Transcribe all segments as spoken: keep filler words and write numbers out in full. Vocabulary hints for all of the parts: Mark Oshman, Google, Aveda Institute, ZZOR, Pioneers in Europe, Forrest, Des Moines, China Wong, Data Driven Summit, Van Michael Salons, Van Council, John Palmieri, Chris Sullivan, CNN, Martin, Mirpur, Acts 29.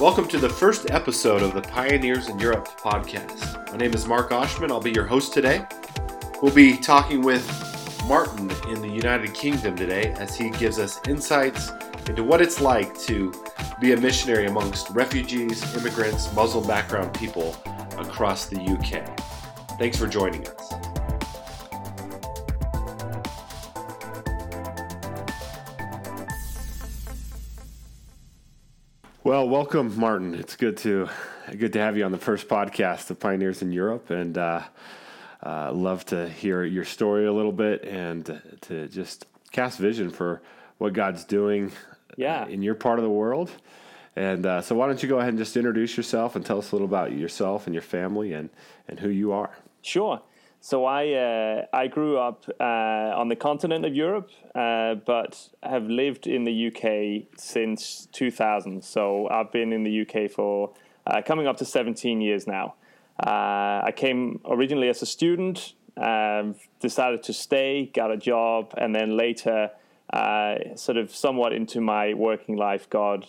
Welcome to the first episode of the Pioneers in Europe podcast. My name is Mark Oshman. I'll be your host today. We'll be talking with Martin in the United Kingdom today as he gives us insights into what it's like to be a missionary amongst refugees, immigrants, Muslim background people across the U K. Thanks for joining us. Well, welcome, Martin. It's good to good to have you on the first podcast of Pioneers in Europe, and uh, uh, love to hear your story a little bit and to just cast vision for what God's doing yeah. in your part of the world. And uh, so, why don't you go ahead and just introduce yourself and tell us a little about yourself and your family and, and who you are. Sure. So I uh, I grew up uh, on the continent of Europe, uh, but have lived in the U K since two thousand. So I've been in the U K for uh, coming up to seventeen years now. Uh, I came originally as a student, um, decided to stay, got a job, and then later, uh, sort of somewhat into my working life, God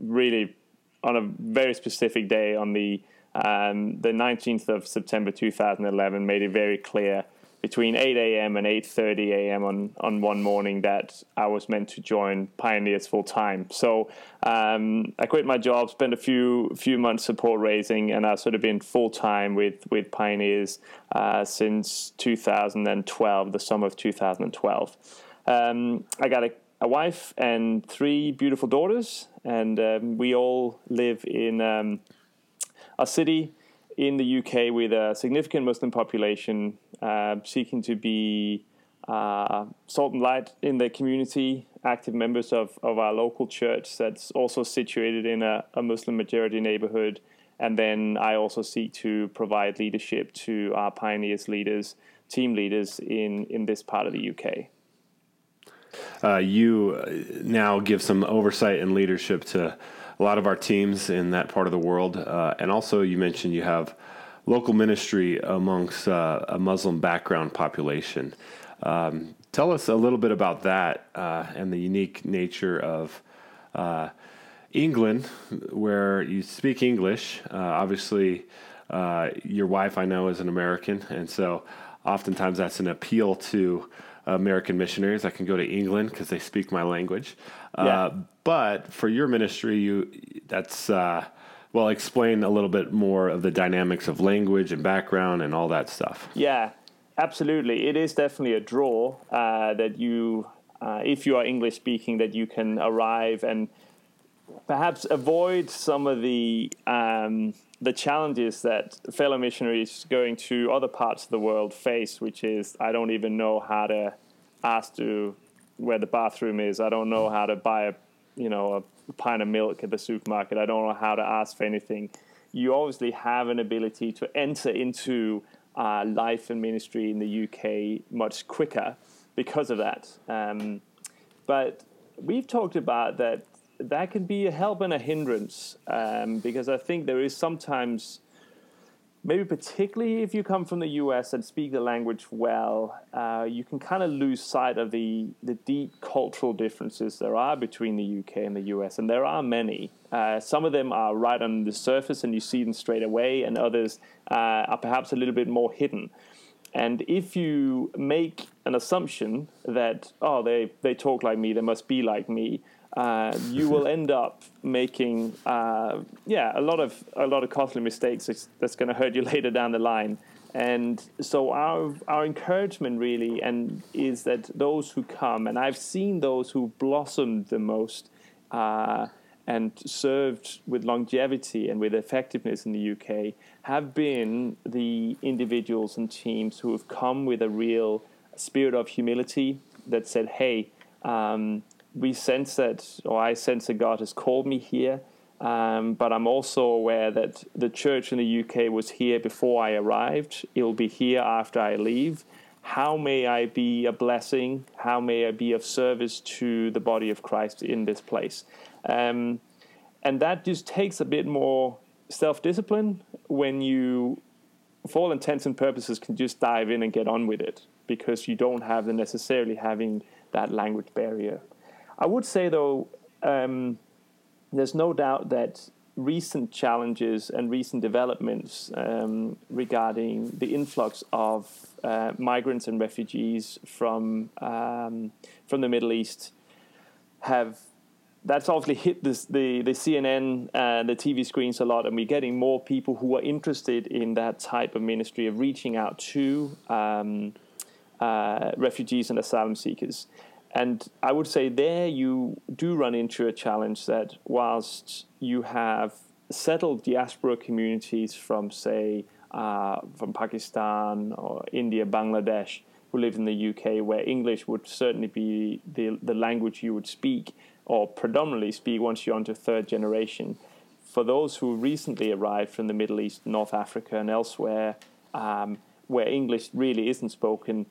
really on a very specific day on the Um, the nineteenth of September two thousand eleven made it very clear between eight a.m. and eight thirty a.m. on, on one morning that I was meant to join Pioneers full time. So um, I quit my job, spent a few few months support raising, and I've sort of been full time with with Pioneers uh, since two thousand twelve, the summer of two thousand twelve. Um, I got a, a wife and three beautiful daughters, and um, we all live in Um, a city in the U K with a significant Muslim population, uh, seeking to be uh, salt and light in the community, active members of, of our local church that's also situated in a, a Muslim majority neighborhood. And then I also seek to provide leadership to our Pioneers leaders, team leaders in, in this part of the U K. Uh, you now give some oversight and leadership to a lot of our teams in that part of the world. Uh, and also you mentioned you have local ministry amongst uh, a Muslim background population. Um, tell us a little bit about that uh, and the unique nature of uh, England, where you speak English. Uh, obviously, uh, your wife, I know, is an American. And so oftentimes that's an appeal to American missionaries. I can go to England because they speak my language. Yeah. Uh, but for your ministry, you that's, uh, well, explain a little bit more of the dynamics of language and background and all that stuff. Yeah, absolutely. It is definitely a draw uh, that you, uh, if you are English speaking, that you can arrive and perhaps avoid some of the um, the challenges that fellow missionaries going to other parts of the world face, which is, I don't even know how to ask to where the bathroom is. I don't know how to buy a, you know, a pint of milk at the supermarket. I don't know how to ask for anything. You obviously have an ability to enter into uh, life and ministry in the U K much quicker because of that. Um, but we've talked about that that can be a help and a hindrance, um, because I think there is sometimes, maybe particularly if you come from the U S and speak the language well, uh, you can kind of lose sight of the, the deep cultural differences there are between the U K and the U S, and there are many. Uh, some of them are right on the surface and you see them straight away, and others uh, are perhaps a little bit more hidden. And if you make an assumption that, oh, they, they talk like me, they must be like me, Uh, you will end up making, uh, yeah, a lot of a lot of costly mistakes that's going to hurt you later down the line. And so our our encouragement really and is that those who come, and I've seen those who blossomed the most uh, and served with longevity and with effectiveness in the U K, have been the individuals and teams who have come with a real spirit of humility that said, hey, um, we sense that, or I sense that God has called me here, um, but I'm also aware that the church in the U K was here before I arrived. It will be here after I leave. How may I be a blessing? How may I be of service to the body of Christ in this place? Um, and that just takes a bit more self-discipline when you, for all intents and purposes, can just dive in and get on with it, because you don't have the necessarily having that language barrier. I would say, though, um, there's no doubt that recent challenges and recent developments um, regarding the influx of uh, migrants and refugees from um, from the Middle East have that's obviously hit this, the the C N N and the T V screens a lot, and we're getting more people who are interested in that type of ministry of reaching out to um, uh, refugees and asylum seekers. And I would say there you do run into a challenge that whilst you have settled diaspora communities from, say, uh, from Pakistan or India, Bangladesh, who live in the U K, where English would certainly be the, the language you would speak or predominantly speak once you're onto third generation. For those who recently arrived from the Middle East, North Africa and elsewhere, um, where English really isn't spoken,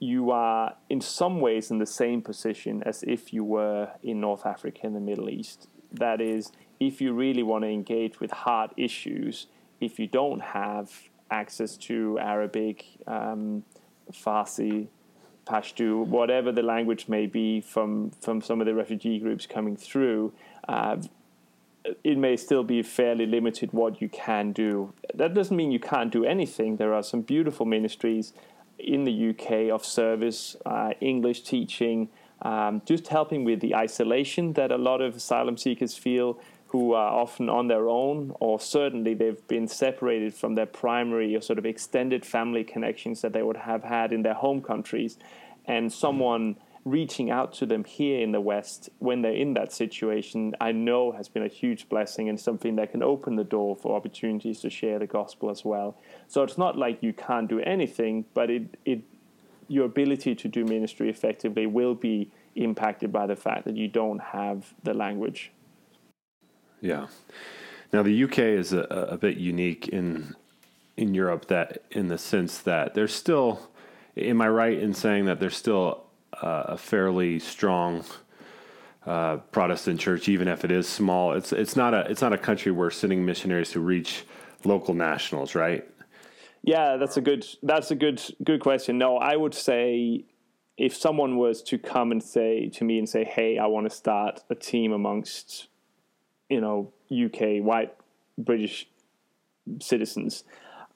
you are in some ways in the same position as if you were in North Africa and the Middle East. That is, if you really want to engage with hard issues, if you don't have access to Arabic, um, Farsi, Pashto, whatever the language may be from, from some of the refugee groups coming through, uh, it may still be fairly limited what you can do. That doesn't mean you can't do anything. There are some beautiful ministries in the U K of service, uh, English teaching, um, just helping with the isolation that a lot of asylum seekers feel, who are often on their own, or certainly they've been separated from their primary or sort of extended family connections that they would have had in their home countries. And someone reaching out to them here in the West when they're in that situation, I know has been a huge blessing and something that can open the door for opportunities to share the gospel as well. So it's not like you can't do anything, but it, it your ability to do ministry effectively will be impacted by the fact that you don't have the language. Yeah. Now the U K is a, a bit unique in in Europe, that in the sense that there's still, am I right in saying that there's still Uh, a fairly strong uh, Protestant church, even if it is small? It's it's not a it's not a country where sending missionaries to reach local nationals, right? Yeah, that's a good that's a good good question. No, I would say if someone was to come and say to me and say, "Hey, I want to start a team amongst, you know, U K white British citizens,"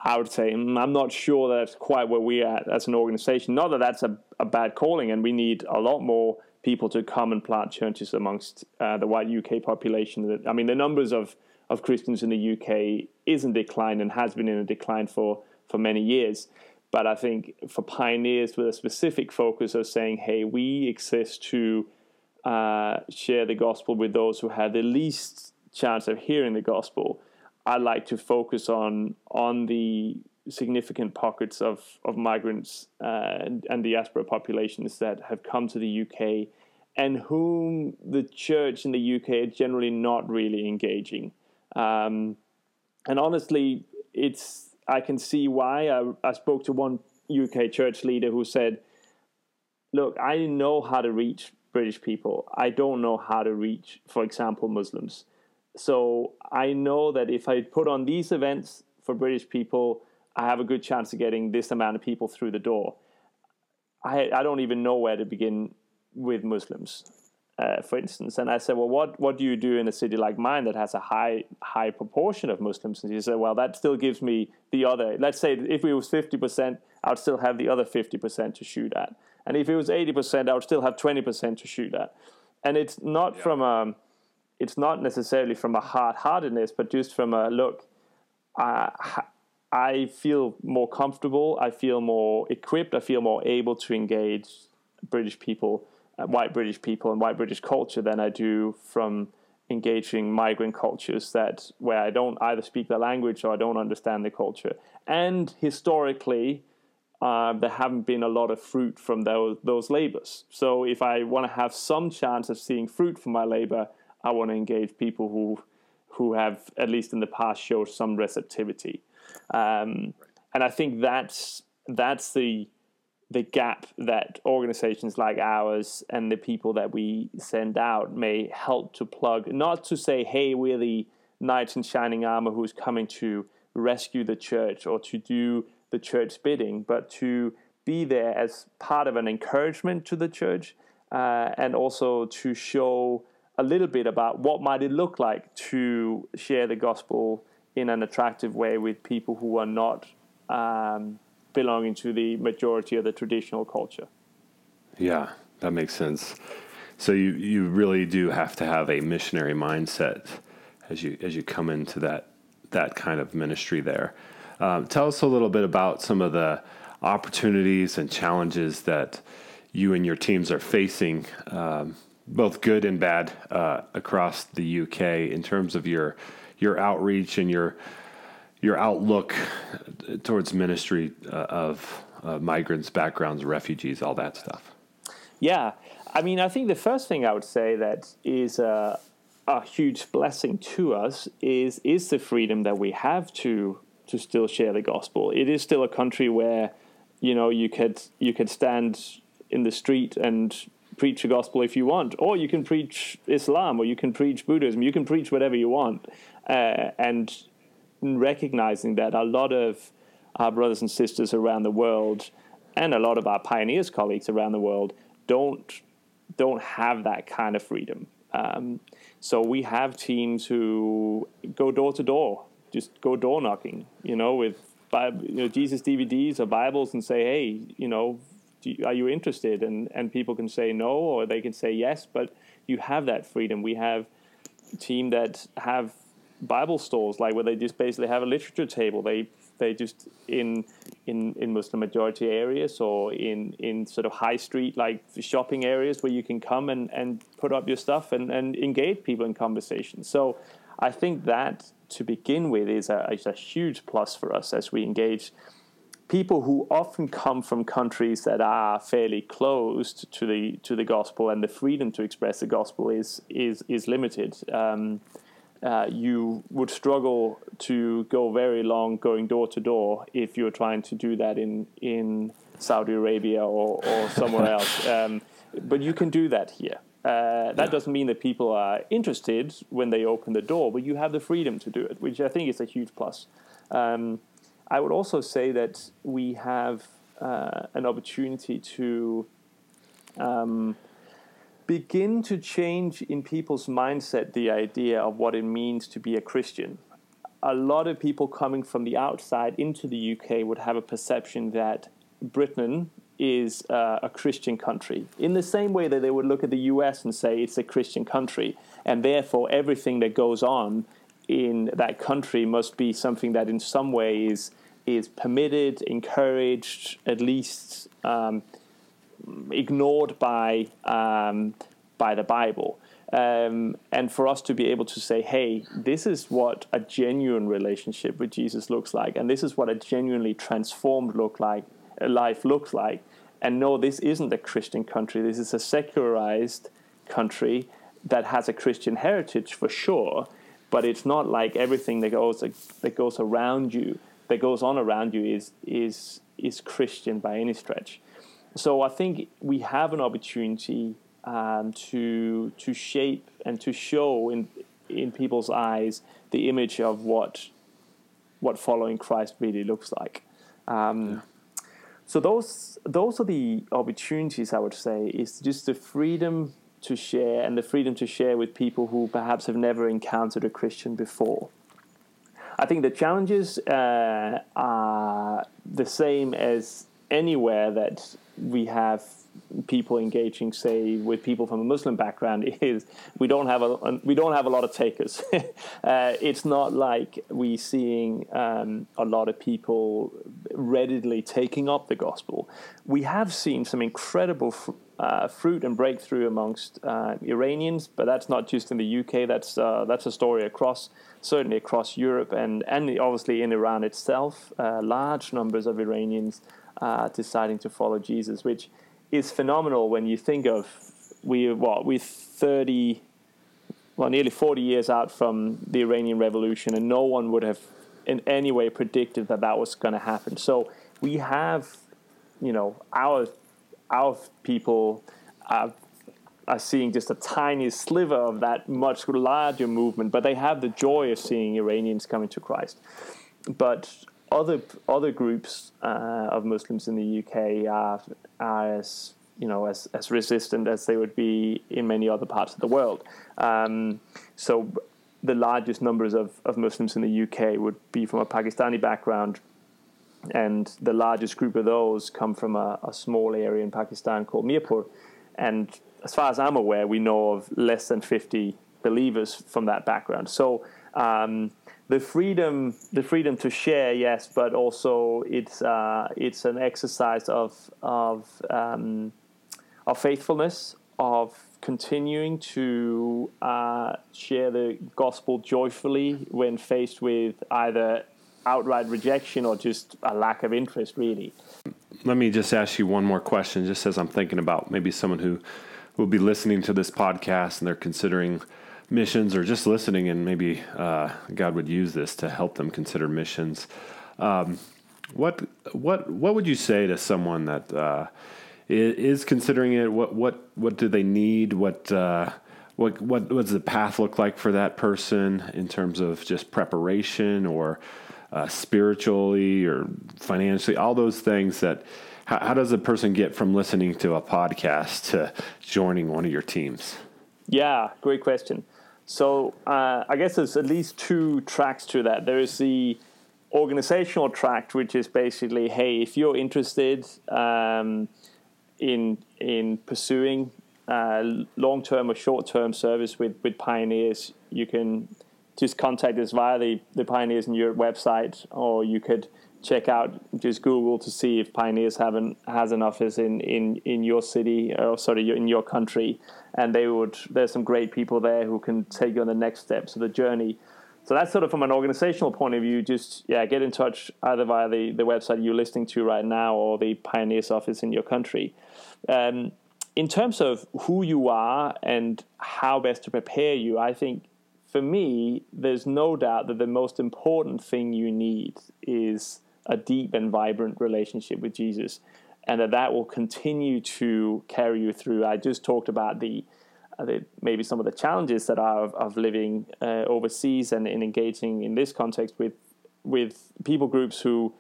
I would say, I'm not sure that's quite where we're at as an organization. Not that that's a, a bad calling, and we need a lot more people to come and plant churches amongst uh, the white U K population. I mean, the numbers of, of Christians in the U K is in decline and has been in a decline for, for many years. But I think for pioneers with a specific focus of saying, hey, we exist to uh, share the gospel with those who have the least chance of hearing the gospel, I like to focus on on the significant pockets of, of migrants uh, and, and diaspora populations that have come to the U K and whom the church in the U K are generally not really engaging. Um, and honestly, it's I can see why. I, I spoke to one U K church leader who said, look, I know how to reach British people. I don't know how to reach, for example, Muslims. So I know that if I put on these events for British people, I have a good chance of getting this amount of people through the door. I, I don't even know where to begin with Muslims, uh, for instance. And I said, well, what, what do you do in a city like mine that has a high high proportion of Muslims? And he said, well, that still gives me the other. Let's say if it was fifty percent, I would still have the other fifty percent to shoot at. And if it was eighty percent, I would still have twenty percent to shoot at. And it's not yeah. from a... It's not necessarily from a hard-heartedness, but just from a, look, uh, I feel more comfortable, I feel more equipped, I feel more able to engage British people, uh, white British people and white British culture than I do from engaging migrant cultures that where I don't either speak the language or I don't understand the culture. And historically, uh, there haven't been a lot of fruit from those, those labors. So if I want to have some chance of seeing fruit from my labor, I want to engage people who who have, at least in the past, showed some receptivity. Um, and I think that's that's the the gap that organizations like ours and the people that we send out may help to plug. Not to say, hey, we're the knights in shining armor who's coming to rescue the church or to do the church's bidding, but to be there as part of an encouragement to the church uh, and also to show a little bit about what might it look like to share the gospel in an attractive way with people who are not um, belonging to the majority of the traditional culture. Yeah, that makes sense. So you, you really do have to have a missionary mindset as you as you come into that that kind of ministry there. Um, tell us a little bit about some of the opportunities and challenges that you and your teams are facing, um, both good and bad, uh, across the U K in terms of your your outreach and your your outlook towards ministry uh, of uh, migrants, backgrounds, refugees, all that stuff. Yeah. I mean, I think the first thing I would say that is a, a huge blessing to us is is the freedom that we have to to still share the gospel. It is still a country where, you know, you could you could stand in the street and preach the gospel if you want, or you can preach Islam, or you can preach Buddhism, you can preach whatever you want. Uh, and recognizing that a lot of our brothers and sisters around the world and a lot of our pioneers colleagues around the world don't don't have that kind of freedom. Um, so we have teams who go door to door, just go door knocking, you know, with Bible, you know, Jesus D V Ds or Bibles and say, hey, you know, do you, are you interested? And, and people can say no, or they can say yes, but you have that freedom. We have a team that have Bible stores, like where they just basically have a literature table. They they just in in in Muslim majority areas or in, in sort of high street like shopping areas where you can come and, and put up your stuff and, and engage people in conversation. So I think that to begin with is a, is a huge plus for us as we engage people who often come from countries that are fairly closed to the to the gospel, and the freedom to express the gospel is is is limited. Um, Uh, you would struggle to go very long going door to door if you're trying to do that in, in Saudi Arabia or, or somewhere else. Um, but you can do that here. Uh, that yeah. doesn't mean that people are interested when they open the door, but you have the freedom to do it, which I think is a huge plus. Um, I would also say that we have uh, an opportunity to... Um, begin to change in people's mindset the idea of what it means to be a Christian. A lot of people coming from the outside into the U K would have a perception that Britain is uh, a Christian country, in the same way that they would look at the U S and say it's a Christian country, and therefore everything that goes on in that country must be something that in some way is, is permitted, encouraged, at least um, ignored by um, by the Bible, um, and for us to be able to say, hey, this is what a genuine relationship with Jesus looks like, and this is what a genuinely transformed look like life looks like, and no, this isn't a Christian country, this is a secularized country that has a Christian heritage for sure, but it's not like everything that goes that goes around you, that goes on around you is is is Christian by any stretch. So I think we have an opportunity um, to to shape and to show in in people's eyes the image of what what following Christ really looks like. Um, yeah. So those those are the opportunities, I would say, is just the freedom to share and the freedom to share with people who perhaps have never encountered a Christian before. I think the challenges uh, are the same as anywhere that we have people engaging, say, with people from a Muslim background, is we don't have a we don't have a lot of takers. uh, it's not like we're seeing um, a lot of people readily taking up the gospel. We have seen some incredible fr- uh, fruit and breakthrough amongst uh, Iranians, but that's not just in the U K. That's uh, that's a story across certainly across Europe and and obviously in Iran itself. Uh, large numbers of Iranians. Uh, deciding to follow Jesus, which is phenomenal when you think of we what we're thirty, well nearly forty years out from the Iranian Revolution, and no one would have in any way predicted that that was going to happen. So we have, you know, our our people are, are seeing just a tiny sliver of that much larger movement, but they have the joy of seeing Iranians coming to Christ. But Other other groups uh, of Muslims in the U K are, are as you know, as, as resistant as they would be in many other parts of the world. Um, so the largest numbers of, of Muslims in the U K would be from a Pakistani background, and the largest group of those come from a, a small area in Pakistan called Mirpur. And as far as I'm aware, we know of less than fifty believers from that background. So um, the freedom, the freedom to share, yes, but also it's uh, it's an exercise of of um, of faithfulness, of continuing to uh, share the gospel joyfully when faced with either outright rejection or just a lack of interest, really. Let me just ask you one more question, just as I'm thinking about maybe someone who will be listening to this podcast and they're considering missions, or just listening and maybe uh, God would use this to help them consider missions. Um, what what what would you say to someone that uh, is considering it? What what what do they need? What uh, what what what does the path look like for that person in terms of just preparation, or Uh, spiritually or financially, all those things? That how, how does a person get from listening to a podcast to joining one of your teams? Yeah, great question. So uh, I guess there's at least two tracks to that. There is the organizational track, which is basically, hey, if you're interested um, in in pursuing uh, long-term or short-term service with, with Pioneers, you can just contact us via the, the Pioneers in Europe website, or you could check out, just Google to see if Pioneers have an, has an office in, in, in your city, or sorry, in your country, and they would, there's some great people there who can take you on the next steps of the journey. So that's sort of from an organizational point of view. Just, yeah, get in touch either via the, the website you're listening to right now or the Pioneers office in your country. Um, in terms of who you are and how best to prepare you, I think, for me, there's no doubt that the most important thing you need is a deep and vibrant relationship with Jesus, and that that will continue to carry you through. I just talked about the, uh, the maybe some of the challenges that are of, of living uh, overseas and in engaging in this context with with people groups who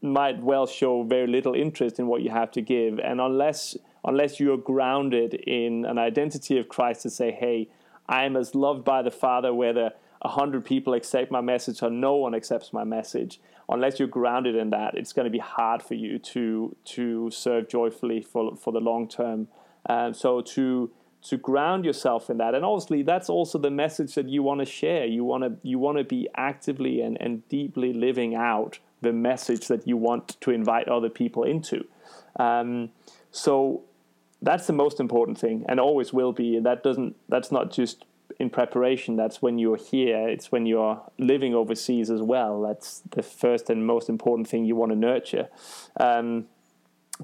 might well show very little interest in what you have to give. And unless unless you're grounded in an identity of Christ to say, hey, I am as loved by the Father, whether a hundred people accept my message or no one accepts my message. Unless you're grounded in that, it's going to be hard for you to to serve joyfully for for the long term. Um, so to to ground yourself in that, and obviously that's also the message that you want to share. You want to you want to be actively and, and deeply living out the message that you want to invite other people into. Um, so. That's the most important thing, and always will be. And that doesn't, that's not just in preparation. That's when you're here. It's when you're living overseas as well. That's the first and most important thing you want to nurture. Um,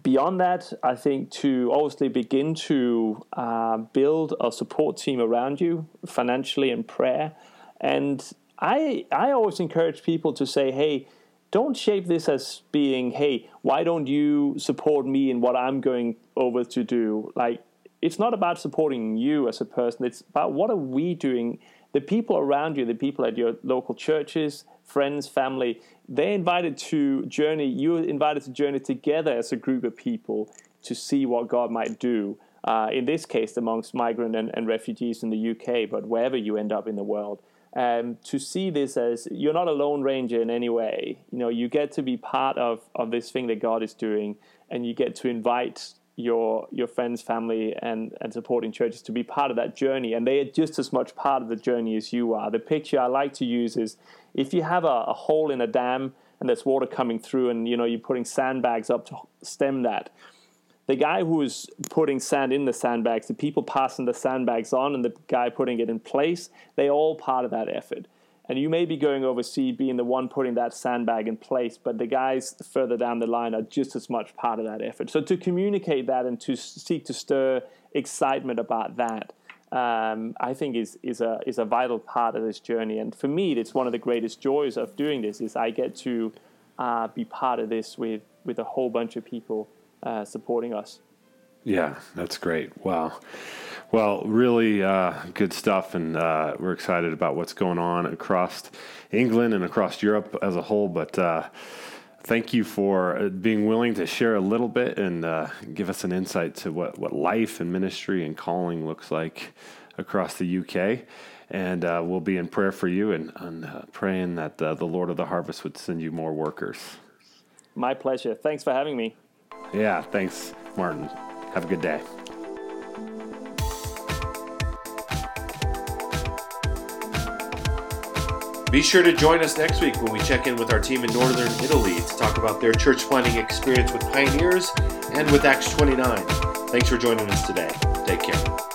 beyond that, I think to obviously begin to uh, build a support team around you financially and prayer. And I, I always encourage people to say, hey, don't shape this as being, hey, why don't you support me in what I'm going over to do? Like, it's not about supporting you as a person. It's about what are we doing? The people around you, the people at your local churches, friends, family, they're invited to journey. You're invited to journey together as a group of people to see what God might do. Uh, in this case, amongst migrant and, and refugees in the U K, but wherever you end up in the world. Um, to see this as you're not a lone ranger in any way. You know, you get to be part of, of this thing that God is doing, and you get to invite your your friends, family, and, and supporting churches to be part of that journey, and they are just as much part of the journey as you are. The picture I like to use is if you have a, a hole in a dam and there's water coming through, and, you know, you're putting sandbags up to stem that. The guy who is putting sand in the sandbags, the people passing the sandbags on, and the guy putting it in place, they all part of that effort. And you may be going overseas being the one putting that sandbag in place, but the guys further down the line are just as much part of that effort. So to communicate that and to seek to stir excitement about that, um, I think is is a is a vital part of this journey. And for me, it's one of the greatest joys of doing this is I get to uh, be part of this with, with a whole bunch of people Uh, supporting us. Yeah, that's great. Wow. Well, really uh, good stuff, and uh, we're excited about what's going on across England and across Europe as a whole, but uh, Thank you for being willing to share a little bit and uh, give us an insight to what, what life and ministry and calling looks like across the U K. And uh, we'll be in prayer for you and, and uh, praying that uh, the Lord of the harvest would send you more workers. My pleasure. Thanks for having me. Yeah, thanks, Martin. Have a good day. Be sure to join us next week when we check in with our team in Northern Italy to talk about their church planting experience with Pioneers and with Acts twenty-nine. Thanks for joining us today. Take care.